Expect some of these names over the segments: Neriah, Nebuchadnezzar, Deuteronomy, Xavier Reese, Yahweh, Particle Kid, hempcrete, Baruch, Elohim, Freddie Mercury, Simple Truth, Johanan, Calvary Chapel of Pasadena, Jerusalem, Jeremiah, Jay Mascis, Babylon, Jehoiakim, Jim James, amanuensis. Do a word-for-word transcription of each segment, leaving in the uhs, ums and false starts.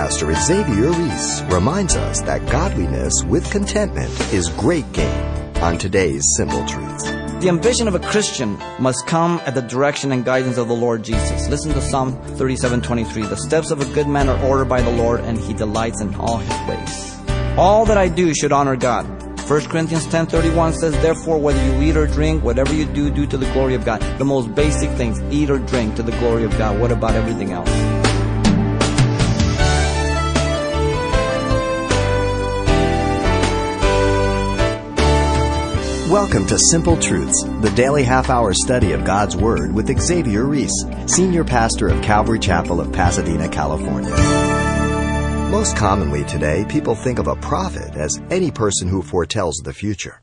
Pastor Xavier Reese reminds us that godliness with contentment is great gain on today's Simple Truth. The ambition of a Christian must come at the direction and guidance of the Lord Jesus. Listen to Psalm thirty-seven twenty-three. The steps of a good man are ordered by the Lord, and he delights in all his ways. All that I do should honor God. First Corinthians ten thirty-one says, therefore, whether you eat or drink, whatever you do, do to the glory of God. The most basic things, eat or drink to the glory of God. What about everything else? Welcome to Simple Truths, the daily half-hour study of God's Word with Xavier Reese, Senior Pastor of Calvary Chapel of Pasadena, California. Most commonly today, people think of a prophet as any person who foretells the future.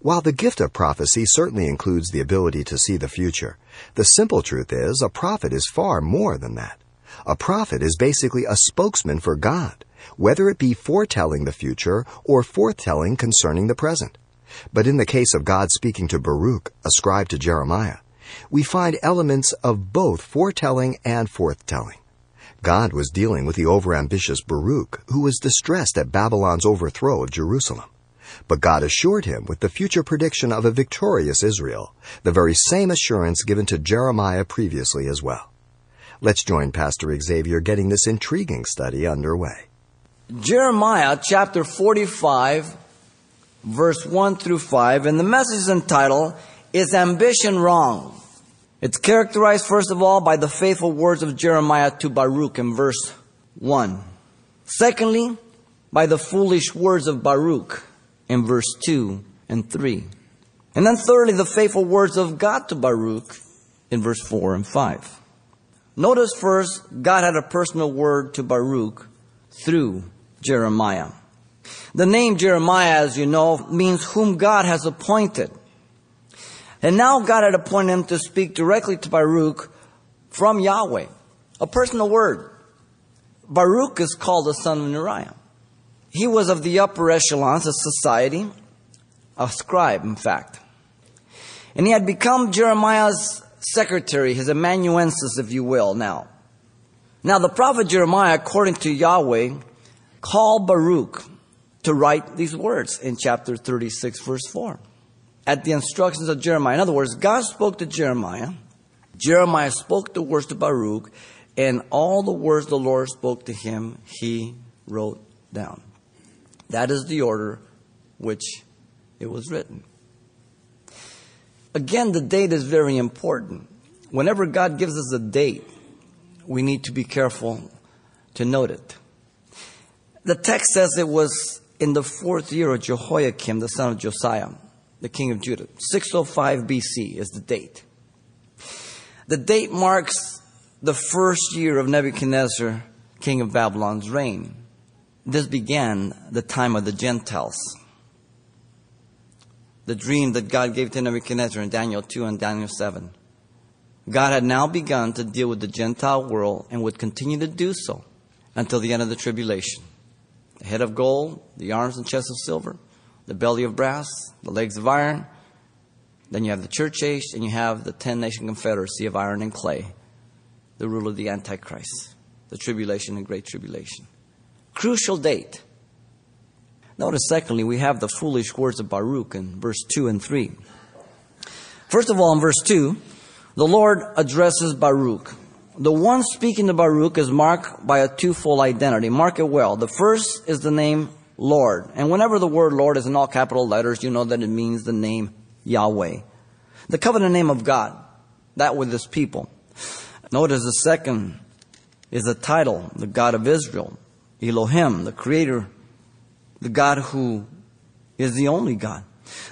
While the gift of prophecy certainly includes the ability to see the future, the simple truth is a prophet is far more than that. A prophet is basically a spokesman for God, whether it be foretelling the future or foretelling concerning the present. But in the case of God speaking to Baruch, ascribed to Jeremiah, we find elements of both foretelling and forthtelling. God was dealing with the overambitious Baruch, who was distressed at Babylon's overthrow of Jerusalem. But God assured him with the future prediction of a victorious Israel, the very same assurance given to Jeremiah previously as well. Let's join Pastor Xavier getting this intriguing study underway. Jeremiah chapter forty-five, verse one through five, and the message is entitled, Is Ambition Wrong? It's characterized, first of all, by the faithful words of Jeremiah to Baruch in verse one. Secondly, by the foolish words of Baruch in verse two and three. And then thirdly, the faithful words of God to Baruch in verse four and five. Notice first, God had a personal word to Baruch through Jeremiah. The name Jeremiah, as you know, means whom God has appointed. And now God had appointed him to speak directly to Baruch from Yahweh. A personal word. Baruch is called the son of Neriah. He was of the upper echelons of society, a scribe, in fact. And he had become Jeremiah's secretary, his amanuensis, if you will, now. Now, the prophet Jeremiah, according to Yahweh, called Baruch to write these words in chapter thirty-six, verse four, at the instructions of Jeremiah. In other words, God spoke to Jeremiah, Jeremiah spoke the words to Baruch, and all the words the Lord spoke to him, he wrote down. That is the order which it was written. Again, the date is very important. Whenever God gives us a date, we need to be careful to note it. The text says it was in the fourth year of Jehoiakim, the son of Josiah, the king of Judah. six oh five B C is the date. The date marks the first year of Nebuchadnezzar, king of Babylon's reign. This began the time of the Gentiles. The dream that God gave to Nebuchadnezzar in Daniel two and Daniel seven. God had now begun to deal with the Gentile world and would continue to do so until the end of the tribulation. The head of gold, the arms and chest of silver, the belly of brass, the legs of iron. Then you have the church age, and you have the ten-nation confederacy of iron and clay, the rule of the Antichrist, the tribulation and great tribulation. Crucial date. Notice, secondly, we have the foolish words of Baruch in verse two and three. First of all, in verse two, the Lord addresses Baruch. The one speaking to Baruch is marked by a twofold identity. Mark it well. The first is the name Lord. And whenever the word Lord is in all capital letters, you know that it means the name Yahweh, the covenant name of God, that with his people. Notice the second is the title, the God of Israel, Elohim, the creator, the God who is the only God,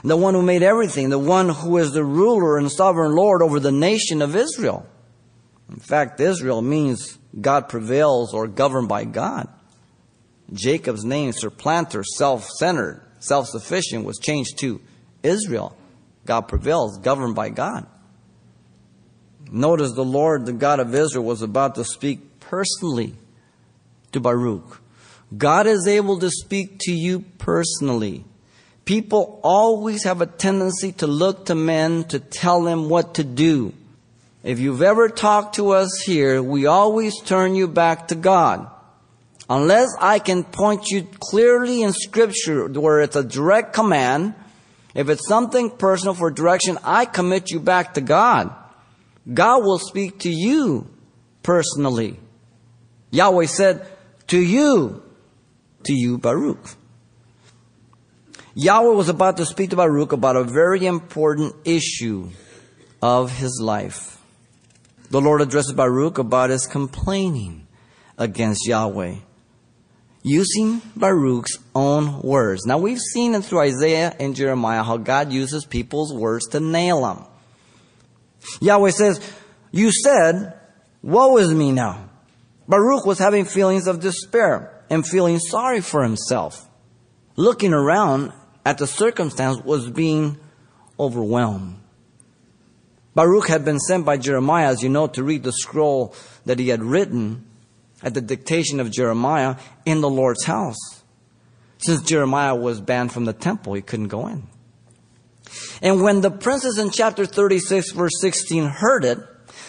the one who made everything, the one who is the ruler and sovereign Lord over the nation of Israel. In fact, Israel means God prevails or governed by God. Jacob's name, surplanter, self-centered, self-sufficient, was changed to Israel. God prevails, governed by God. Notice the Lord, the God of Israel, was about to speak personally to Baruch. God is able to speak to you personally. People always have a tendency to look to men to tell them what to do. If you've ever talked to us here, we always turn you back to God. Unless I can point you clearly in Scripture where it's a direct command, if it's something personal for direction, I commit you back to God. God will speak to you personally. Yahweh said, to you, to you, Baruch. Yahweh was about to speak to Baruch about a very important issue of his life. The Lord addresses Baruch about his complaining against Yahweh, using Baruch's own words. Now, we've seen it through Isaiah and Jeremiah how God uses people's words to nail them. Yahweh says, you said, woe is me now. Baruch was having feelings of despair and feeling sorry for himself. Looking around at the circumstance was being overwhelmed. Baruch had been sent by Jeremiah, as you know, to read the scroll that he had written at the dictation of Jeremiah in the Lord's house. Since Jeremiah was banned from the temple, he couldn't go in. And when the princes in chapter thirty-six, verse sixteen heard it,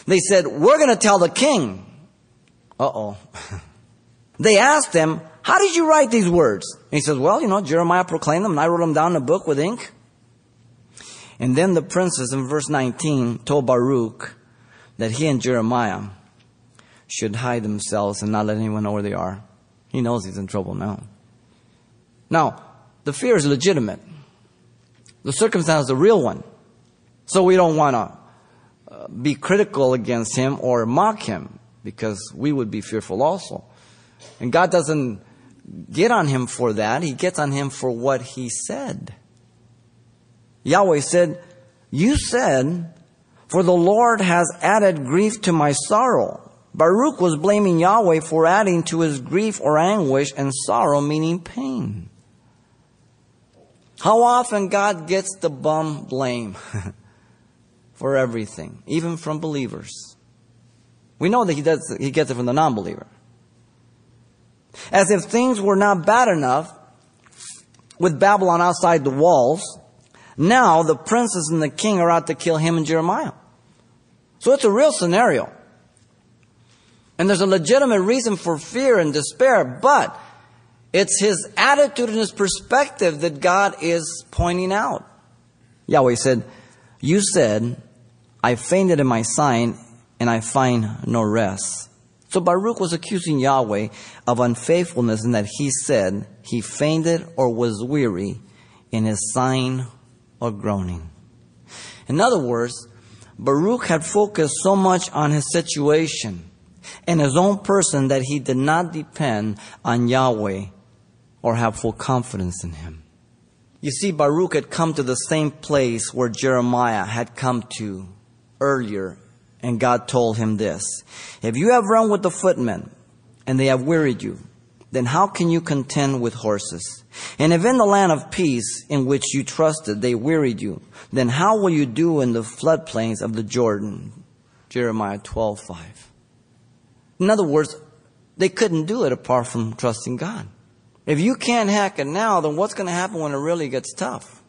they said, we're going to tell the king. Uh-oh. They asked him, how did you write these words? And he says, well, you know, Jeremiah proclaimed them, and I wrote them down in a book with ink. And then the princes in verse nineteen told Baruch that he and Jeremiah should hide themselves and not let anyone know where they are. He knows he's in trouble now. Now, the fear is legitimate. The circumstance is a real one. So we don't want to uh, be critical against him or mock him, because we would be fearful also. And God doesn't get on him for that. He gets on him for what he said. Yahweh said, you said, for the Lord has added grief to my sorrow. Baruch was blaming Yahweh for adding to his grief or anguish, and sorrow meaning pain. How often God gets the bum blame for everything, even from believers. We know that he, does, he gets it from the non-believer. As if things were not bad enough with Babylon outside the walls, now the princes and the king are out to kill him and Jeremiah. So it's a real scenario. And there's a legitimate reason for fear and despair, but it's his attitude and his perspective that God is pointing out. Yahweh said, you said, I fainted in my sighing, and I find no rest. So Baruch was accusing Yahweh of unfaithfulness in that he said he fainted or was weary in his sighing or groaning. In other words, Baruch had focused so much on his situation and his own person that he did not depend on Yahweh or have full confidence in him. You see, Baruch had come to the same place where Jeremiah had come to earlier, and God told him this: if you have run with the footmen and they have wearied you, then how can you contend with horses? And if in the land of peace in which you trusted they wearied you, then how will you do in the floodplains of the Jordan? Jeremiah twelve five. In other words, they couldn't do it apart from trusting God. If you can't hack it now, then what's going to happen when it really gets tough?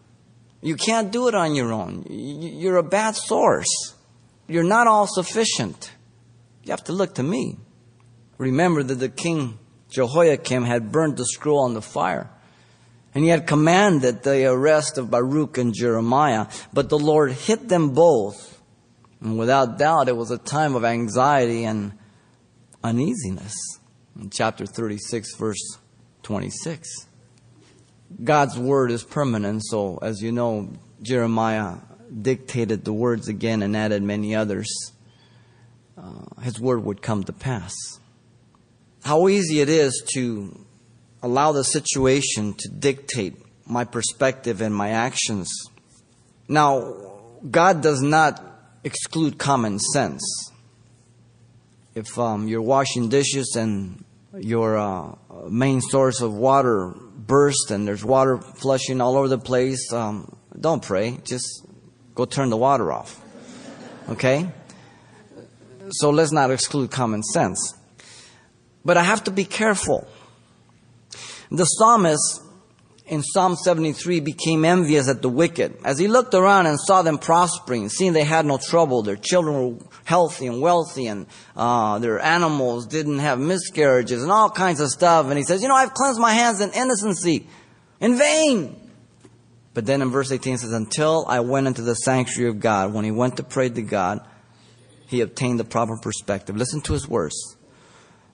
You can't do it on your own. You're a bad source. You're not all sufficient. You have to look to me. Remember that the king Jehoiakim had burned the scroll on the fire, and he had commanded the arrest of Baruch and Jeremiah, but the Lord hit them both. And without doubt, it was a time of anxiety and uneasiness. In chapter thirty-six, verse twenty-six. God's word is permanent, so as you know, Jeremiah dictated the words again and added many others. Uh, his word would come to pass. How easy it is to allow the situation to dictate my perspective and my actions. Now, God does not exclude common sense. If um, you're washing dishes and your uh, main source of water bursts and there's water flushing all over the place, um, don't pray. Just go turn the water off. Okay? So let's not exclude common sense. But I have to be careful. The psalmist in Psalm seventy-three became envious at the wicked. As he looked around and saw them prospering, seeing they had no trouble, their children were healthy and wealthy, and uh, their animals didn't have miscarriages and all kinds of stuff. And he says, you know, I've cleansed my hands in innocency, in vain. But then in verse eighteen it says, until I went into the sanctuary of God. When he went to pray to God, he obtained the proper perspective. Listen to his words.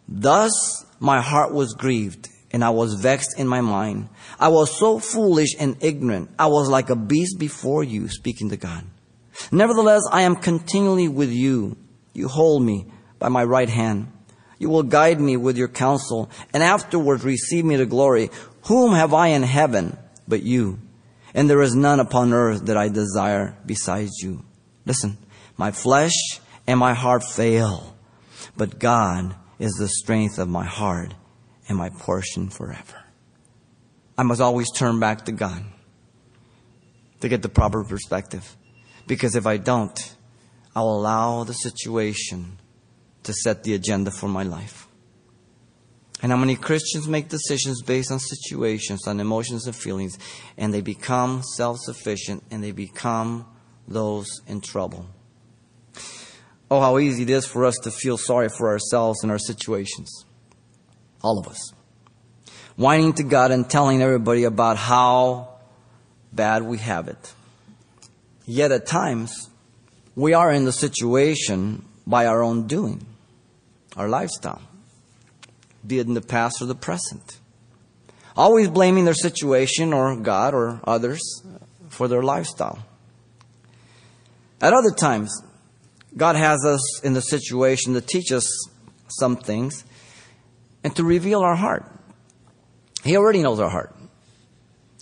Thus my heart was grieved, and I was vexed in my mind. I was so foolish and ignorant. I was like a beast before you, speaking to God. Nevertheless, I am continually with you. You hold me by my right hand. You will guide me with your counsel, and afterwards receive me to glory. Whom have I in heaven but you? And there is none upon earth that I desire besides you. Listen, my flesh and my heart fail, but God is the strength of my heart and my portion forever. I must always turn back to God to get the proper perspective. Because if I don't, I'll allow the situation to set the agenda for my life. And how many Christians make decisions based on situations, on emotions and feelings, and they become self-sufficient, and they become those in trouble. Oh, how easy it is for us to feel sorry for ourselves and our situations. All of us. Whining to God and telling everybody about how bad we have it. Yet at times, we are in the situation by our own doing, our lifestyle, be it in the past or the present. Always blaming their situation or God or others for their lifestyle. At other times, God has us in the situation to teach us some things and to reveal our heart. He already knows our heart.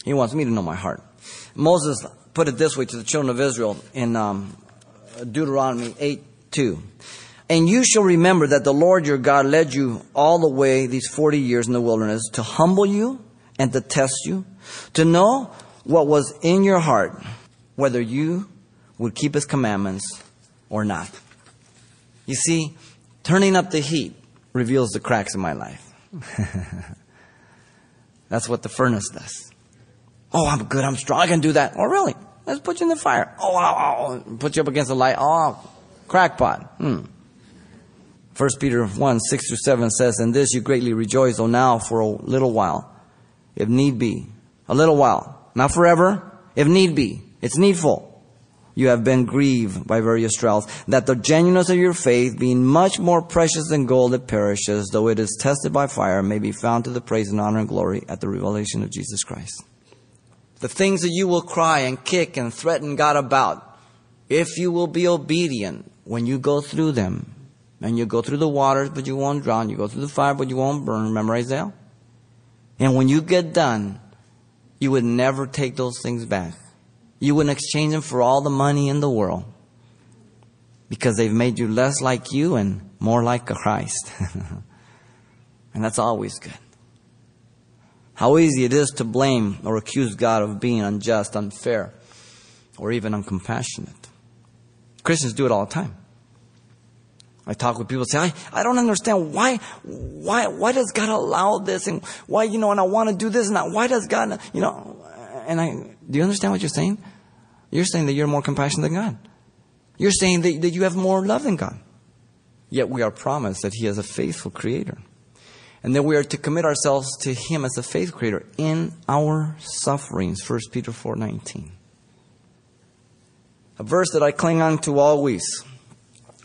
He wants me to know my heart. Moses put it this way to the children of Israel in um, Deuteronomy eight two. And you shall remember that the Lord your God led you all the way these forty years in the wilderness to humble you and to test you, to know what was in your heart, whether you would keep his commandments or not. You see, turning up the heat reveals the cracks in my life. That's what the furnace does. Oh, I'm good, I'm strong, I can do that. Oh, really? Let's put you in the fire. Oh, oh, oh. Put you up against the light. Oh, crackpot. Hmm. First Peter one, six through seven says, in this you greatly rejoice, though now for a little while, if need be. A little while, not forever, if need be. It's needful. You have been grieved by various trials, that the genuineness of your faith, being much more precious than gold that perishes, though it is tested by fire, may be found to the praise and honor and glory at the revelation of Jesus Christ. The things that you will cry and kick and threaten God about, if you will be obedient when you go through them, and you go through the waters, but you won't drown. You go through the fire, but you won't burn. Remember Isaiah? And when you get done, you would never take those things back. You wouldn't exchange them for all the money in the world, because they've made you less like you and more like Christ. And that's always good. How easy it is to blame or accuse God of being unjust, unfair, or even uncompassionate. Christians do it all the time. I talk with people, say, I, I don't understand why, why, why does God allow this, and why, you know, and I want to do this, and I, why does God, you know, and I, do you understand what you're saying? You're saying that you're more compassionate than God. You're saying that, that you have more love than God. Yet we are promised that he is a faithful creator, and that we are to commit ourselves to him as a faithful creator in our sufferings. First Peter four nineteen. A verse that I cling on to always.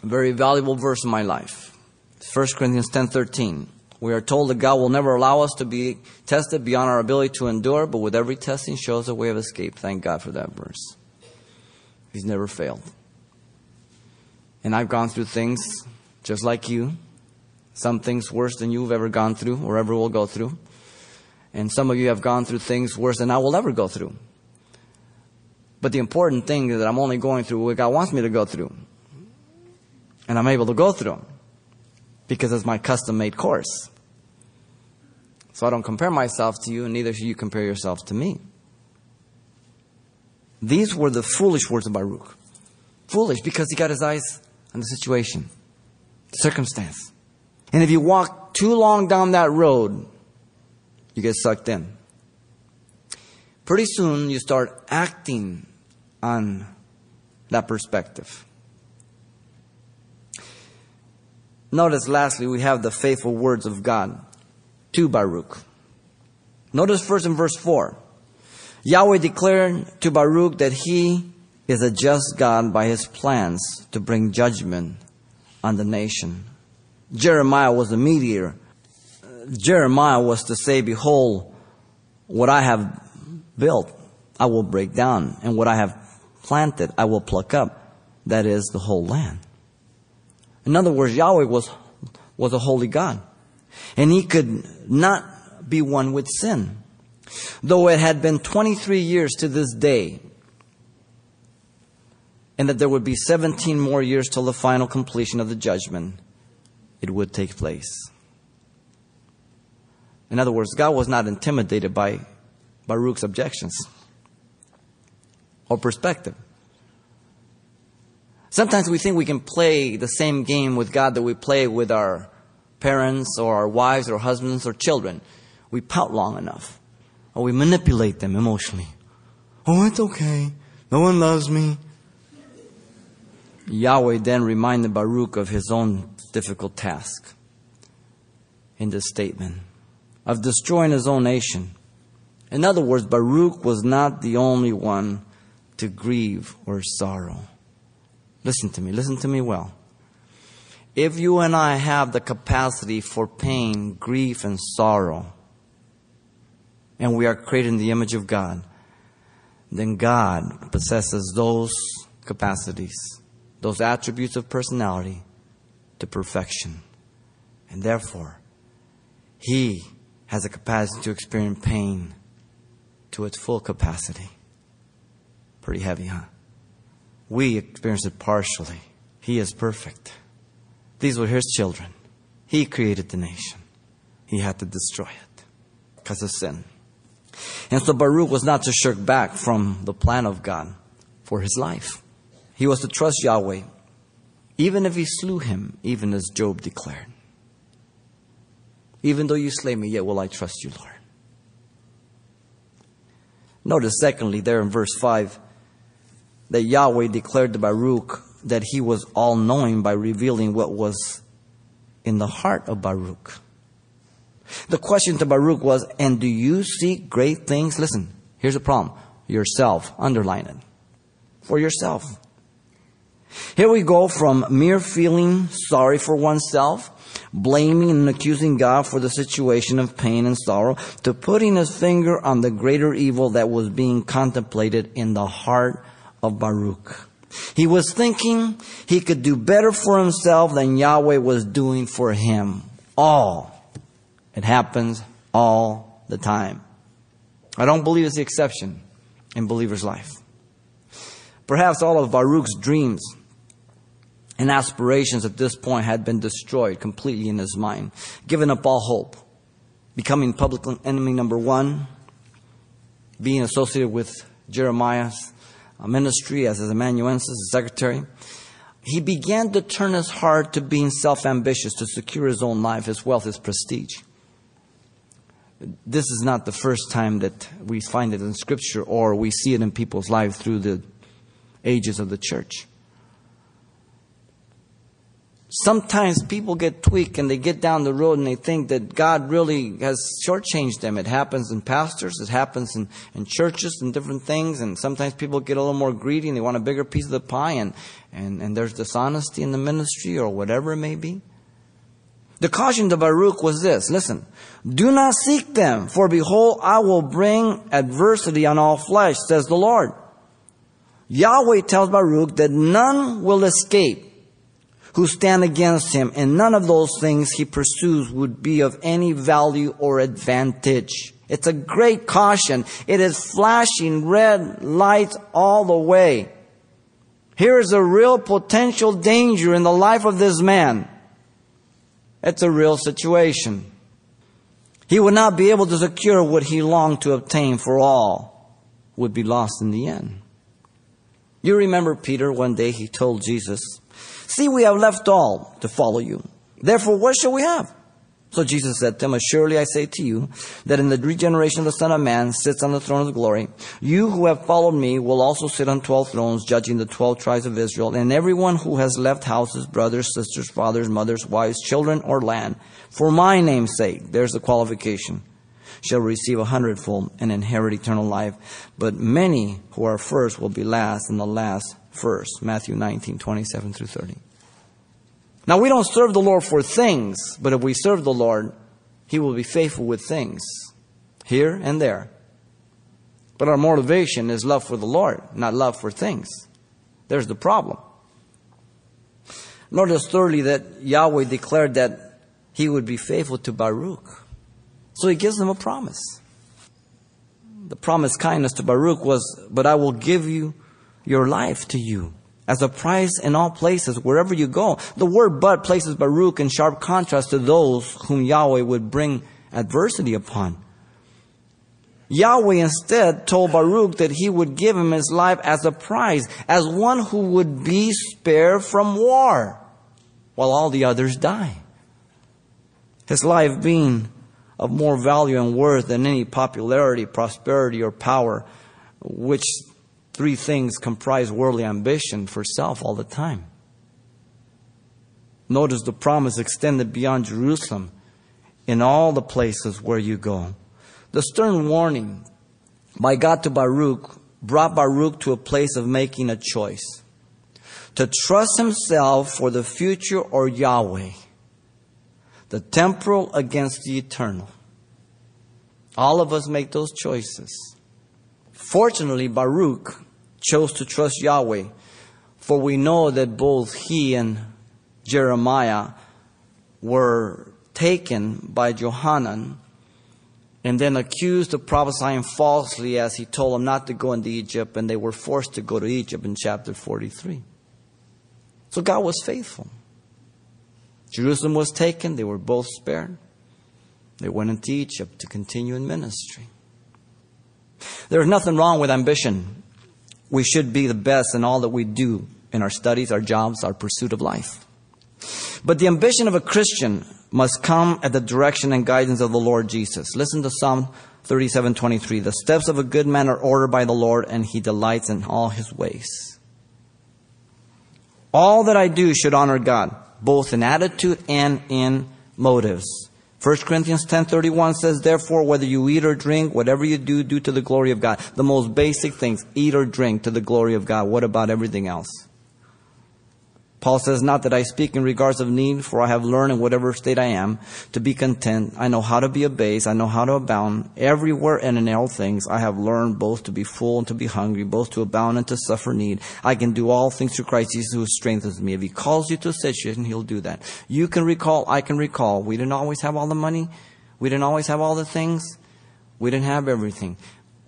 A very valuable verse in my life. First Corinthians ten thirteen. We are told that God will never allow us to be tested beyond our ability to endure, but with every testing shows a way of escape. Thank God for that verse. He's never failed. And I've gone through things just like you. Some things worse than you've ever gone through or ever will go through. And some of you have gone through things worse than I will ever go through. But the important thing is that I'm only going through what God wants me to go through. And I'm able to go through them because it's my custom-made course. So I don't compare myself to you, and neither should you compare yourself to me. These were the foolish words of Baruch. Foolish because he got his eyes on the situation, the circumstance. And if you walk too long down that road, you get sucked in. pretty soon you start acting on that perspective. Notice, lastly, we have the faithful words of God to Baruch. Notice first in verse four. Yahweh declared to Baruch that he is a just God by his plans to bring judgment on the nation. Jeremiah was the mediator. Jeremiah was to say, behold, what I have built, I will break down. And what I have planted, I will pluck up. That is the whole land. In other words, Yahweh was, was a holy God. And he could not be one with sin. Though it had been twenty-three years to this day, and that there would be seventeen more years till the final completion of the judgment, it would take place. In other words, God was not intimidated by Baruch's objections or perspective. Sometimes we think we can play the same game with God that we play with our parents or our wives or husbands or children. We pout long enough, or we manipulate them emotionally. Oh, it's okay. No one loves me. Yahweh then reminded Baruch of his own difficult task in this statement of destroying his own nation. In other words, Baruch was not the only one to grieve or sorrow. Listen to me. Listen to me well. If you and I have the capacity for pain, grief, and sorrow, and we are created in the image of God, then God possesses those capacities, those attributes of personality, to perfection. And therefore, He has a capacity to experience pain to its full capacity. Pretty heavy, huh? We experience it partially. He is perfect. These were His children. He created the nation. He had to destroy it because of sin. And so Baruch was not to shirk back from the plan of God for his life. He was to trust Yahweh, even if he slew him, even as Job declared. Even though you slay me, yet will I trust you, Lord. Notice, secondly, there in verse five, that Yahweh declared to Baruch that he was all-knowing by revealing what was in the heart of Baruch. The question to Baruch was, and do you seek great things? Listen, here's the problem. Yourself. Underline it. For yourself. Here we go from mere feeling sorry for oneself, blaming and accusing God for the situation of pain and sorrow, to putting his finger on the greater evil that was being contemplated in the heart of Baruch. He was thinking he could do better for himself than Yahweh was doing for him. All. It happens all the time. I don't believe it's the exception in believer's life. Perhaps all of Baruch's dreams and aspirations at this point had been destroyed completely in his mind, giving up all hope, becoming public enemy number one, being associated with Jeremiah's ministry as his amanuensis, his secretary. He began to turn his heart to being self-ambitious, to secure his own life, his wealth, his prestige. This is not the first time that we find it in Scripture, or we see it in people's lives through the ages of the church. Sometimes people get tweaked and they get down the road and they think that God really has shortchanged them. It happens in pastors. It happens in, in churches and different things. And sometimes people get a little more greedy and they want a bigger piece of the pie. And, and, and there's dishonesty in the ministry or whatever it may be. The caution to Baruch was this. Listen. Do not seek them, for behold, I will bring adversity on all flesh, says the Lord. Yahweh tells Baruch that none will escape who stand against him, and none of those things he pursues would be of any value or advantage. It's a great caution. It is flashing red lights all the way. Here is a real potential danger in the life of this man. It's a real situation. He would not be able to secure what he longed to obtain, for all would be lost in the end. You remember Peter, one day he told Jesus, see, we have left all to follow you. Therefore, what shall we have? So Jesus said to him, "Surely I say to you, that in the regeneration the Son of Man sits on the throne of glory. You who have followed me will also sit on twelve thrones, judging the twelve tribes of Israel. And everyone who has left houses, brothers, sisters, fathers, mothers, wives, children, or land, for my name's sake," there's the qualification, "shall receive a hundredfold and inherit eternal life. But many who are first will be last, and the last first." Matthew nineteen, twenty-seven through thirty. Now, we don't serve the Lord for things, but if we serve the Lord, He will be faithful with things here and there. But our motivation is love for the Lord, not love for things. There's the problem. Notice thirdly that Yahweh declared that He would be faithful to Baruch. So He gives them a promise. The promised kindness to Baruch was, "But I will give you your life to you, as a price in all places, wherever you go." The word "but" places Baruch in sharp contrast to those whom Yahweh would bring adversity upon. Yahweh instead told Baruch that He would give him his life as a prize, as one who would be spared from war, while all the others die. His life being of more value and worth than any popularity, prosperity, or power, which three things comprise worldly ambition for self all the time. Notice the promise extended beyond Jerusalem, in all the places where you go. The stern warning by God to Baruch brought Baruch to a place of making a choice: to trust himself for the future or Yahweh, the temporal against the eternal. All of us make those choices. Fortunately, Baruch chose to trust Yahweh, for we know that both he and Jeremiah were taken by Johanan and then accused of prophesying falsely as he told them not to go into Egypt, and they were forced to go to Egypt in chapter forty-three. So God was faithful. Jerusalem was taken. They were both spared. They went into Egypt to continue in ministry. There is nothing wrong with ambition. We should be the best in all that we do, in our studies, our jobs, our pursuit of life. But the ambition of a Christian must come at the direction and guidance of the Lord Jesus. Listen to Psalm thirty-seven twenty-three. "The steps of a good man are ordered by the Lord, and he delights in all his ways." All that I do should honor God, both in attitude and in motives. First Corinthians ten thirty-one says, "Therefore, whether you eat or drink, whatever you do, do to the glory of God." The most basic things, eat or drink to the glory of God. What about everything else? Paul says, "Not that I speak in regards of need, for I have learned in whatever state I am to be content. I know how to be abased. I know how to abound. Everywhere and in all things I have learned both to be full and to be hungry, both to abound and to suffer need. I can do all things through Christ Jesus who strengthens me." If he calls you to a situation, he'll do that. You can recall. I can recall. We didn't always have all the money. We didn't always have all the things. We didn't have everything.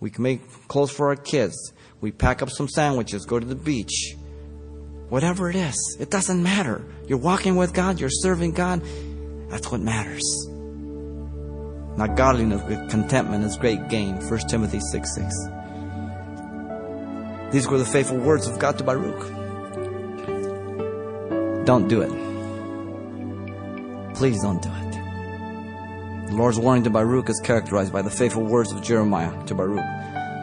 We can make clothes for our kids. We pack up some sandwiches, go to the beach. Whatever it is, it doesn't matter. You're walking with God. You're serving God. That's what matters. Now, godliness with contentment is great gain. First Timothy six six. These were the faithful words of God to Baruch. Don't do it. Please don't do it. The Lord's warning to Baruch is characterized by the faithful words of Jeremiah to Baruch,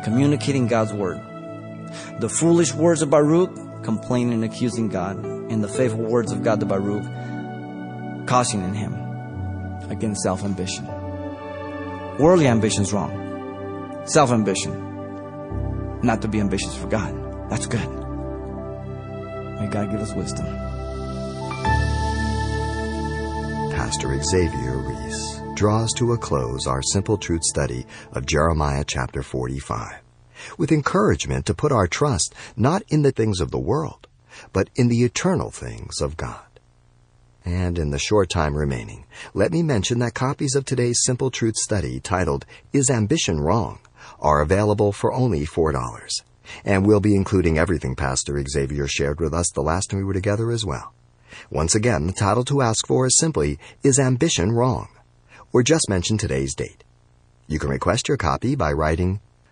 communicating God's word. The foolish words of Baruch, complaining and accusing God, and the faithful words of God to Baruch, cautioning him against self-ambition. Worldly ambition is wrong. Self-ambition. Not to be ambitious for God. That's good. May God give us wisdom. Pastor Xavier Reese draws to a close our Simple Truth study of Jeremiah chapter forty-five. With encouragement to put our trust not in the things of the world, but in the eternal things of God. And in the short time remaining, let me mention that copies of today's Simple Truth study titled, "Is Ambition Wrong?" are available for only four dollars. And we'll be including everything Pastor Xavier shared with us the last time we were together as well. Once again, the title to ask for is simply, "Is Ambition Wrong?" Or just mention today's date. You can request your copy by writing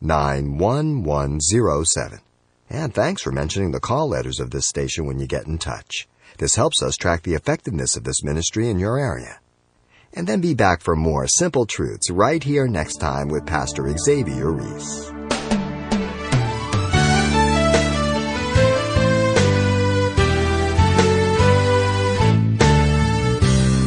nine one one zero seven. And thanks for mentioning the call letters of this station when you get in touch. This helps us track the effectiveness of this ministry in your area. And then be back for more Simple Truths right here next time with Pastor Xavier Reese.